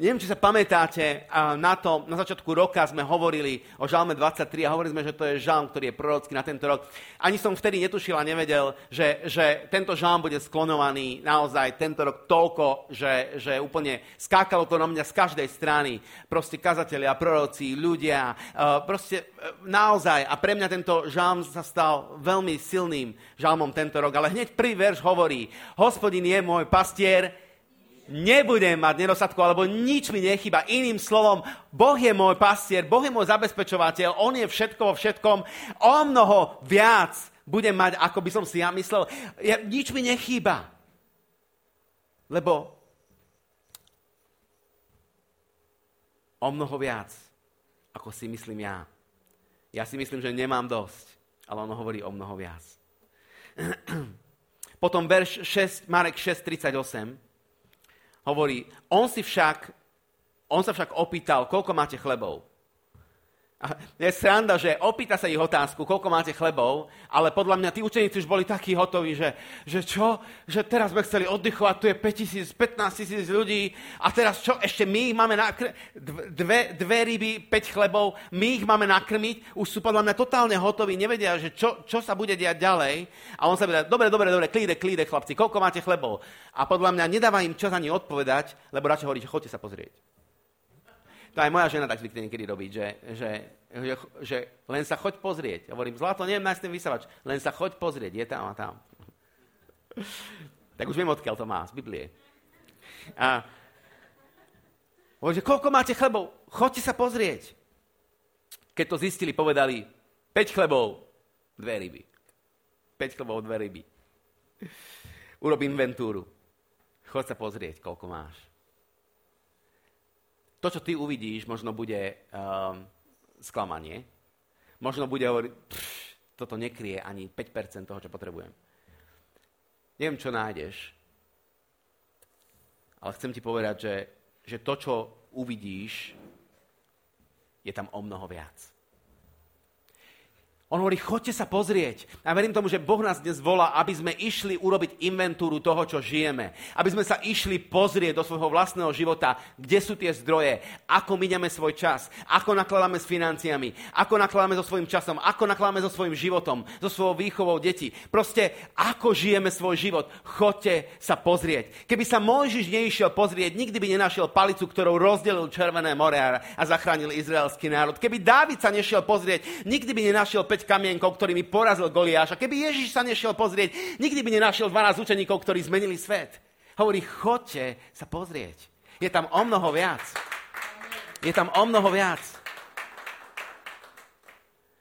Neviem, či sa pamätáte, na to, na začiatku roka sme hovorili o žalme dvadsaťtri a hovorili sme, že to je žalm, ktorý je prorocký na tento rok. Ani som vtedy netušil a nevedel, že, že tento žalm bude sklonovaný naozaj tento rok toľko, že, že úplne skákalo to na mňa z každej strany. Proste kazatelia, proroci, ľudia, proste naozaj. A pre mňa tento žalm sa stal veľmi silným žalmom tento rok. Ale hneď prvý verš hovorí, Hospodin je môj pastier, nebudem mať nedostatku, alebo nič mi nechýba. Iným slovom, Boh je môj pastier, Boh je môj zabezpečovateľ, On je všetko vo všetkom, o mnoho viac budem mať, ako by som si ja myslel. Ja, nič mi nechýba. Lebo o mnoho viac, ako si myslím ja. Ja si myslím, že nemám dosť, ale on hovorí o mnoho viac. Potom verš šesť, Marek šesť tridsaťosem. Hovorí, on, si však, on sa však opýtal, koľko máte chlebov. A je sranda, že opýta sa ich otázku, koľko máte chlebov, ale podľa mňa tí učeníci už boli takí hotoví, že, že čo? Že teraz sme chceli oddychovať, tu je päťtisíc, pätnásťtisíc ľudí a teraz čo? Ešte my ich máme nakrmiť, dve, dve ryby, päť chlebov, my ich máme nakrmiť, už sú podľa mňa totálne hotoví, nevedia, že čo, čo sa bude diať ďalej. A on sa vedel, dobre, dobre, dobre, klíde, klíde, chlapci, koľko máte chlebov? A podľa mňa nedáva im čas ani odpovedať, lebo radšej hovorí, že choďte sa pozrieť. To aj moja žena tak zvykne niekedy robiť, že, že, že, že len sa choď pozrieť. Ja hovorím, Zlato, neviem, nájsť ten vysavač. Len sa choď pozrieť, je tam a tam. Tak už viem, odkiaľ to má, z Biblie. A hovorím, že koľko máte chlebov? Choďte sa pozrieť. Keď to zistili, povedali, päť chlebov, dve ryby. päť chlebov, dve ryby. Urob inventúru. Choď sa pozrieť, koľko máš. To, čo ty uvidíš, možno bude um, sklamanie. Možno bude hovoriť, pff, toto nekrie ani päť percent toho, čo potrebujem. Neviem, čo nájdeš, ale chcem ti povedať, že, že to, čo uvidíš, je tam o mnoho viac. On hovorí, choďte sa pozrieť. A verím tomu, že Boh nás dnes volá, aby sme išli urobiť inventúru toho, čo žijeme. Aby sme sa išli pozrieť do svojho vlastného života, kde sú tie zdroje, ako míňame svoj čas, ako nakladáme s financiami, ako nakladáme so svojím časom, ako nakladáme so svojím životom, so svojou výchovou detí. Proste, ako žijeme svoj život. Choďte sa pozrieť. Keby sa Mojžiš neišiel pozrieť, nikdy by nenašiel palicu, ktorou rozdelil Červené more a zachránil izraelský národ. Keby Dávid sa nešiel pozrieť, nikdy by nenašiel päť kamienkov, ktorými porazil Goliáša. Keby Ježiš sa nešiel pozrieť, nikdy by nenašiel dvanásť učeníkov, ktorí zmenili svet. Hovorí, choďte sa pozrieť. Je tam o mnoho viac. Je tam o mnoho viac.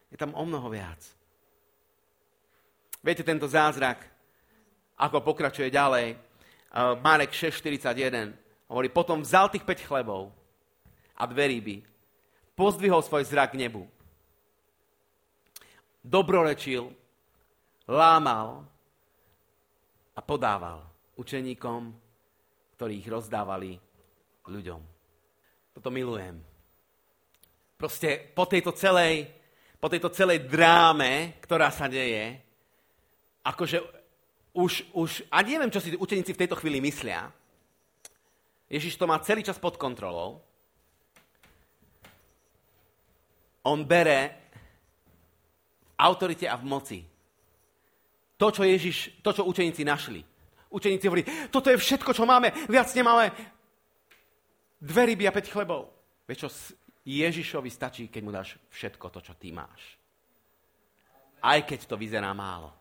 Je tam o mnoho viac. Viete, tento zázrak, ako pokračuje ďalej, Marek šesť štyridsaťjeden hovorí, potom vzal tých päť chlebov a dve ryby, pozdvihol svoj zrak k nebu, dobrorečil, lámal a podával učeníkom, ktorí ich rozdávali ľuďom. Toto milujem. Proste po tejto celej, po tejto celej dráme, ktorá sa deje, akože už, už, a neviem, čo si učeníci v tejto chvíli myslia, Ježiš to má celý čas pod kontrolou, on bere autorite a v moci to, čo Ježiš, to, čo učeníci našli. Učeníci hovorí, toto je všetko, čo máme, viac nemáme. Dve ryby a päť chlebov. Vieš čo, Ježišovi stačí, keď mu dáš všetko to, čo ty máš. Aj keď to vyzerá málo.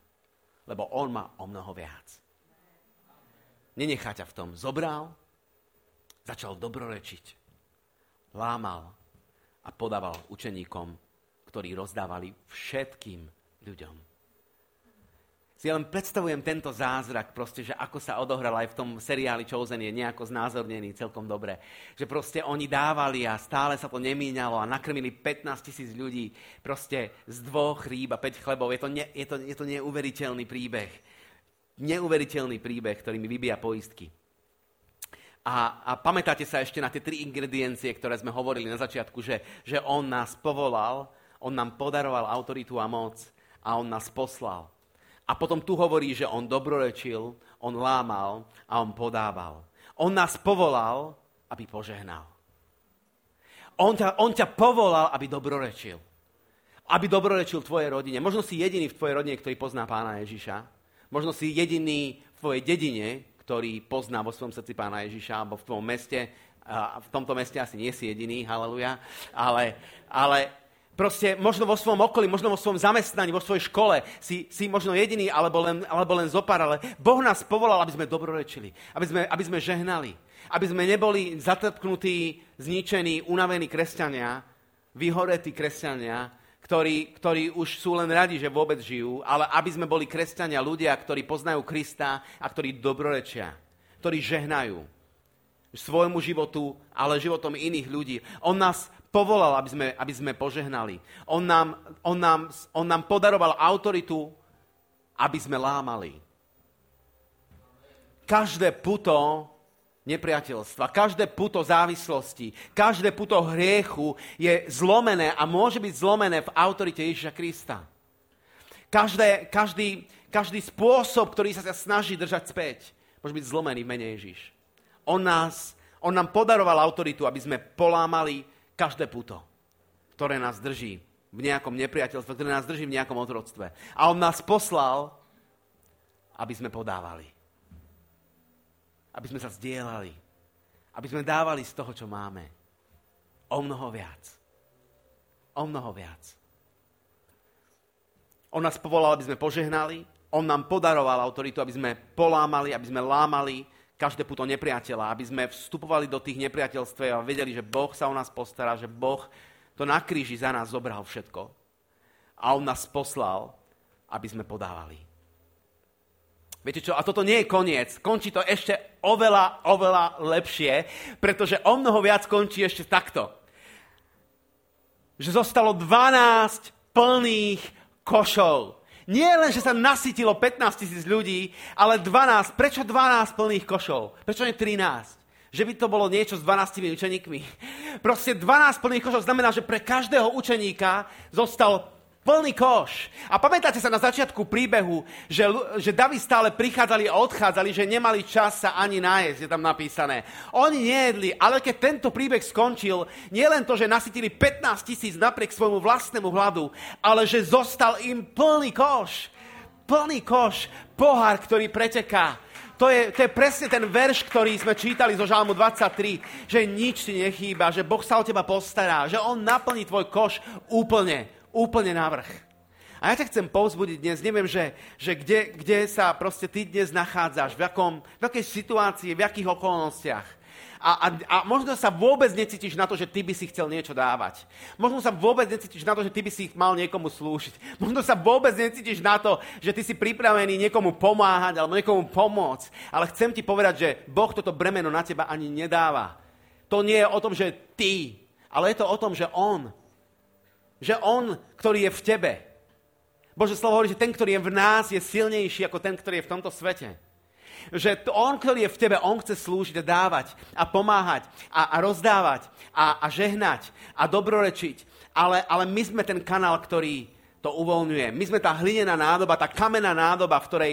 Lebo on má o mnoho viac. Nenechá ťa v tom. Zobral, začal dobrorečiť, lámal a podával učeníkom, ktorí rozdávali všetkým ľuďom. Si len predstavujem tento zázrak, proste, že ako sa odohral aj v tom seriáli Chosen, je nejako znázornený celkom dobre. Že proste oni dávali a stále sa to nemíňalo a nakrmili pätnásť tisíc ľudí proste z dvoch rýb a päť chlebov. Je to, ne, je to, je to neuveriteľný príbeh. Neuveriteľný príbeh, ktorý mi vybíja poistky. A, a pamätáte sa ešte na tie tri ingrediencie, ktoré sme hovorili na začiatku, že, že on nás povolal, on nám podaroval autoritu a moc a on nás poslal. A potom tu hovorí, že on dobrorečil, on lámal a on podával. On nás povolal, aby požehnal. On ťa, on ťa povolal, aby dobrorečil. Aby dobrorečil tvojej rodine. Možno si jediný v tvojej rodine, ktorý pozná pána Ježiša. Možno si jediný v tvojej dedine, ktorý pozná vo svojom srdci pána Ježiša, alebo v tvojom meste, a v tomto meste asi nie si jediný, haleluja, ale, ale proste možno vo svojom okolí, možno vo svojom zamestnaní, vo svojej škole si, si možno jediný, alebo len, alebo len zopár, ale Boh nás povolal, aby sme dobrorečili, aby sme, aby sme žehnali, aby sme neboli zatrpknutí, zničení, unavení kresťania, vyhoretí kresťania, ktorí, ktorí už sú len radi, že vôbec žijú, ale aby sme boli kresťania, ľudia, ktorí poznajú Krista a ktorí dobrorečia, ktorí žehnajú svojmu životu, ale životom iných ľudí. On nás povolal, aby sme, aby sme požehnali. On nám, on nám, on nám podaroval autoritu, aby sme lámali. Každé puto nepriateľstva, každé puto závislosti, každé puto hriechu je zlomené a môže byť zlomené v autorite Ježiša Krista. Každé, každý, každý spôsob, ktorý sa snaží držať späť, môže byť zlomený v mene Ježiš. On nás, on nám podaroval autoritu, aby sme polámali každé puto, ktoré nás drží v nejakom nepriateľstve, ktoré nás drží v nejakom otroctve. A on nás poslal, aby sme podávali. Aby sme sa zdieľali. Aby sme dávali z toho, čo máme. O mnoho viac. O mnoho viac. On nás povolal, aby sme požehnali. On nám podaroval autoritu, aby sme polámali, aby sme lámali každé puto nepriateľa. Aby sme vstupovali do tých nepriateľstiev a vedeli, že Boh sa o nás postará, že Boh to na kríži za nás zobral všetko. A on nás poslal, aby sme podávali. Viete čo, a toto nie je koniec. Končí to ešte oveľa, oveľa lepšie, pretože o mnoho viac končí ešte takto. Že zostalo dvanásť plných košov. Nie len, že sa nasytilo pätnásť tisíc ľudí, ale dvanásť. Prečo dvanásť plných košov? Prečo nie trinásť? Že by to bolo niečo s dvanástimi učeníkmi. Proste dvanásť plných košov znamená, že pre každého učeníka zostal plný koš. A pamätáte sa na začiatku príbehu, že, že Davi stále prichádzali a odchádzali, že nemali čas sa ani nájsť, je tam napísané. Oni nejedli, ale keď tento príbeh skončil, nie len to, že nasytili pätnásť tisíc napriek svojmu vlastnému hladu, ale že zostal im plný koš. Plný koš. Pohár, ktorý preteká. To je, to je presne ten verš, ktorý sme čítali zo Žalmu dvadsaťtri, že nič ti nechýba, že Boh sa o teba postará, že on naplní tvoj koš úplne. Úplne navrch. A ja ťa chcem povzbudiť dnes. Neviem, že, že kde, kde sa proste ty dnes nachádzaš, v, akom, v akej situácii, v akých okolnostiach. A, a, a možno sa vôbec necítiš na to, že ty by si chcel niečo dávať. Možno sa vôbec necítiš na to, že ty by si mal niekomu slúžiť. Možno sa vôbec necítiš na to, že ty si pripravený niekomu pomáhať alebo niekomu pomôcť. Ale chcem ti povedať, že Boh toto bremeno na teba ani nedáva. To nie je o tom, že ty, ale je to o tom, že on. Že on, ktorý je v tebe. Božie slovo hovorí, že ten, ktorý je v nás, je silnejší ako ten, ktorý je v tomto svete. Že on, ktorý je v tebe, on chce slúžiť a dávať a pomáhať a, a rozdávať a, a žehnať a dobrorečiť. Ale, ale my sme ten kanál, ktorý to uvoľňuje. My sme tá hlinená nádoba, tá kamenná nádoba, v ktorej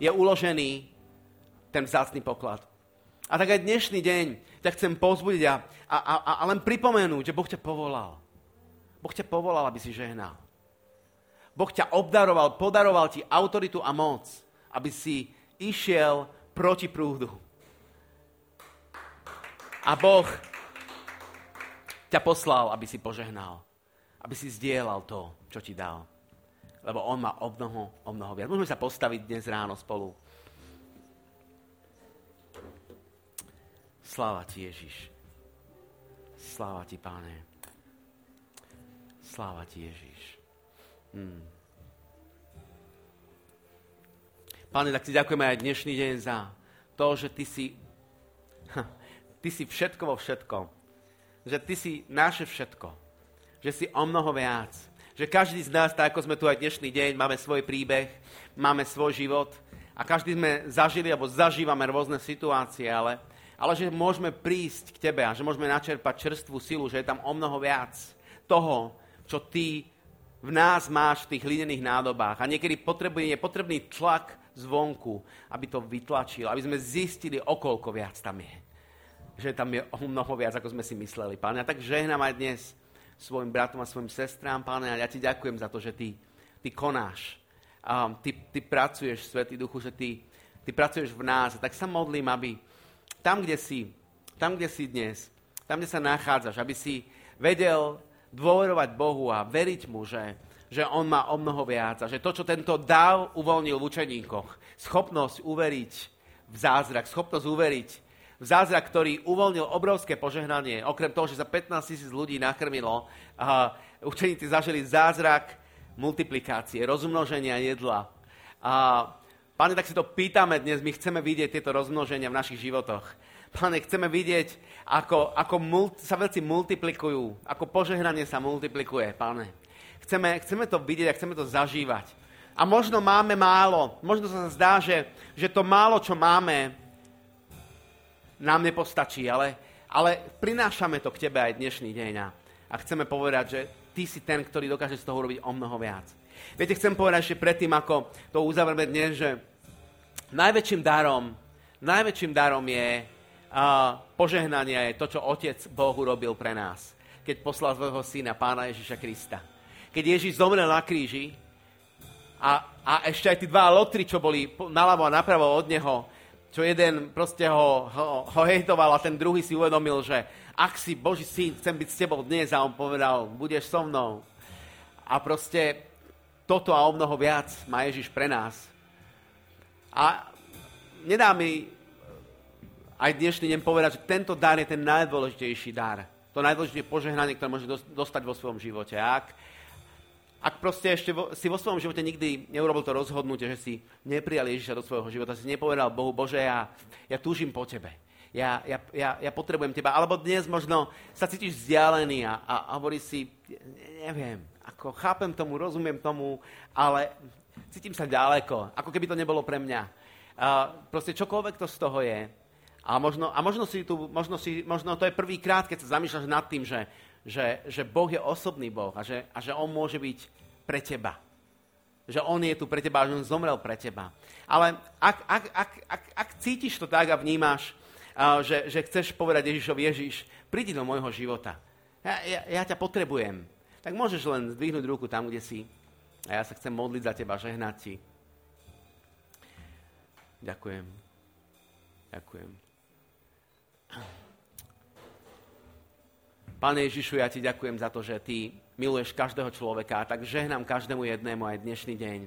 je uložený ten vzácny poklad. A tak aj dnešný deň ťa chcem povzbudiť a, a, a, a len pripomenúť, že Boh ťa povolal. Boh ťa povolal, aby si žehnal. Boh ťa obdaroval, podaroval ti autoritu a moc, aby si išiel proti prúdu. A Boh ťa poslal, aby si požehnal, aby si zdieľal to, čo ti dal. Lebo on má o mnoho, o mnoho viac. Môžeme sa postaviť dnes ráno spolu. Sláva ti, Ježiš. Sláva ti, Pane. Sláva ti, Ježiš. Hmm. Pane, tak ti ďakujeme aj dnešný deň za to, že ty si, ty si všetko vo všetkom. Že ty si naše všetko. Že si o mnoho viac. Že každý z nás, tak ako sme tu aj dnešný deň, máme svoj príbeh, máme svoj život a každý sme zažili alebo zažívame rôzne situácie, ale, ale že môžeme prísť k tebe a že môžeme načerpať čerstvú silu, že je tam o mnoho viac toho, čo ty v nás máš v tých hlinených nádobách. A niekedy potrebuje, je potrebný tlak zvonku, aby to vytlačil, aby sme zistili, okoľko viac tam je. Že tam je o mnoho viac, ako sme si mysleli, Páne. A tak žehnám aj dnes svojim bratom a svojim sestrám, Páne. A ja ti ďakujem za to, že ty, ty konáš. Um, ty, ty pracuješ, Svätý Duchu, že ty, ty pracuješ v nás. A tak sa modlím, aby tam, kde si, tam, kde si dnes, tam, kde sa nachádzaš, aby si vedel dôverovať Bohu a veriť mu, že, že on má o mnoho viac a že to, čo tento dal, uvoľnil v učeníkoch. Schopnosť uveriť v zázrak, schopnosť uveriť v zázrak, ktorý uvoľnil obrovské požehnanie. Okrem toho, že za pätnásť tisíc ľudí nakrmilo, a učeníci zažili zázrak multiplikácie, rozmnoženia jedla. A Pane, tak si to pýtame dnes, my chceme vidieť tieto rozmnoženia v našich životoch. Pane, chceme vidieť, ako, ako mult, sa veci multiplikujú, ako požehnanie sa multiplikuje, Pane. Chceme, chceme to vidieť a chceme to zažívať. A možno máme málo, možno sa zdá, že, že to málo, čo máme, nám nepostačí, ale, ale prinášame to k tebe aj dnešný deň a, a chceme povedať, že ty si ten, ktorý dokáže z toho urobiť o mnoho viac. Viete, chcem povedať ešte predtým, ako to uzavrieme dnes, že najväčším darom, najväčším darom je... A požehnania je to, čo Otec Boh urobil pre nás, keď poslal svojho syna, Pána Ježiša Krista. Keď Ježiš zomrel na kríži a, a ešte aj tí dva lotri, čo boli naľavo a napravo od neho, čo jeden proste ho, ho, ho hejtoval a ten druhý si uvedomil, že ak si Boží syn, chcem byť s tebou dnes, a on povedal, budeš so mnou. A proste toto a o mnoho viac má Ježiš pre nás. A nedá mi aj dnešný deň povedať, že tento dar je ten najdôležitejší dar. To najdôležitejšie požehnanie, ktoré môže dostať vo svojom živote. Ak, ak proste ešte vo, si vo svojom živote nikdy neurobil to rozhodnutie, že si neprijal Ježiša do svojho života, si nepovedal Bohu, Bože, ja, ja túžim po tebe, ja, ja, ja, ja potrebujem teba. Alebo dnes možno sa cítiš vzdialený a, a, a hovoríš si, neviem, ako chápem tomu, rozumiem tomu, ale cítim sa ďaleko, ako keby to nebolo pre mňa. Uh, proste čokoľvek to z toho je, A, možno, a možno, si tu, možno, si, možno to je prvý krát, keď sa zamýšľaš nad tým, že, že, že Boh je osobný Boh a že, a že On môže byť pre teba. Že On je tu pre teba a že On zomrel pre teba. Ale ak, ak, ak, ak, ak cítiš to tak a vnímaš, uh, že, že chceš povedať Ježišovi, Ježiš, prídi do môjho života. Ja, ja, ja ťa potrebujem. Tak môžeš len zdvihnúť ruku tam, kde si. A ja sa chcem modliť za teba, žehnať ti. Ďakujem. Ďakujem. Pane Ježišu, ja ti ďakujem za to, že ty miluješ každého človeka, tak žehnám každému jednému aj dnešný deň.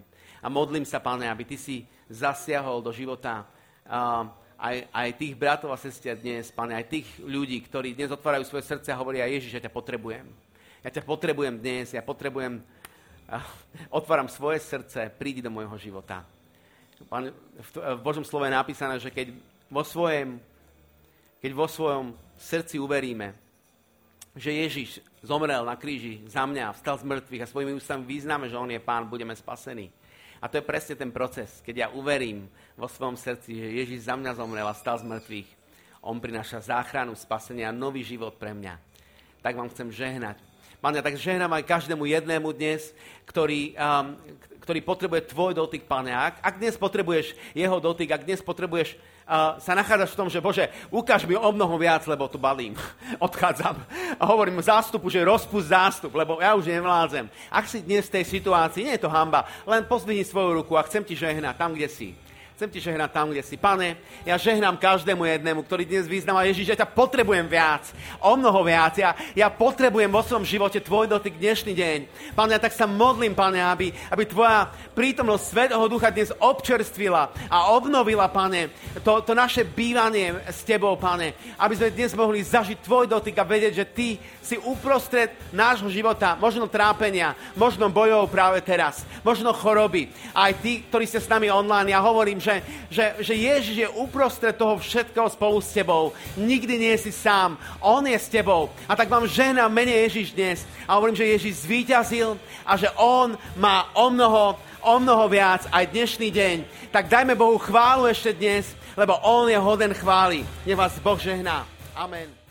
A modlím sa, Pane, aby ty si zasiahol do života uh, aj, aj tých bratov a sestier dnes, Pane, aj tých ľudí, ktorí dnes otvárajú svoje srdce a hovoria, Ježiš, ja ťa potrebujem. Ja ťa potrebujem dnes, ja potrebujem, uh, otváram svoje srdce, prídi do môjho života. Pane, v, v Božom slove je napísané, že keď vo svojom Keď vo svojom srdci uveríme, že Ježiš zomrel na kríži za mňa, vstal z mŕtvych a svojimi ústami vyznáme, že On je Pán, budeme spasení. A to je presne ten proces, keď ja uverím vo svojom srdci, že Ježiš za mňa zomrel a vstal z mŕtvych. On prináša záchranu, spasenie a nový život pre mňa. Tak vám chcem žehnať. Pane, tak žehnám aj každému jednému dnes, ktorý, um, ktorý potrebuje tvoj dotyk, Pane. Ak, ak dnes potrebuješ jeho dotyk, ak dnes potrebuješ, uh, sa nachádzaš v tom, že Bože, ukáž mi o mnoho viac, lebo tu balím, odchádzam. a hovorím zástupu, že rozpust zástup, lebo ja už nevládzem. Ak si dnes v tej situácii, nie je to hanba, len pozdvihni svoju ruku a chcem ti žehnať tam, kde si. Chcem ti žehnať tam, kde si. Pane, ja žehnám každému jednému, ktorý dnes vyznáva, Ježiš, ja ťa potrebujem viac, o mnoho viac. Ja, ja potrebujem vo svojom živote tvoj dotyk dnešný deň. Pane, ja tak sa modlím, Pane, aby, aby tvoja prítomnosť Svätého Ducha dnes občerstvila a obnovila, Pane, to, to naše bývanie s tebou, Pane. Aby sme dnes mohli zažiť tvoj dotyk a vedieť, že ty si uprostred nášho života, možno trápenia, možno bojov práve teraz, možno choroby. Aj tí, ktorí ste s nami online, ja hovorím, Že, že, že Ježiš je uprostred toho všetkého spolu s tebou. Nikdy nie si sám. On je s tebou. A tak vám žehnám mene Ježiš dnes. A hovorím, že Ježiš zvíťazil a že on má o mnoho, o mnoho viac aj dnešný deň. Tak dajme Bohu chválu ešte dnes, lebo on je hoden chvály. Nech vás Boh žehná. Amen.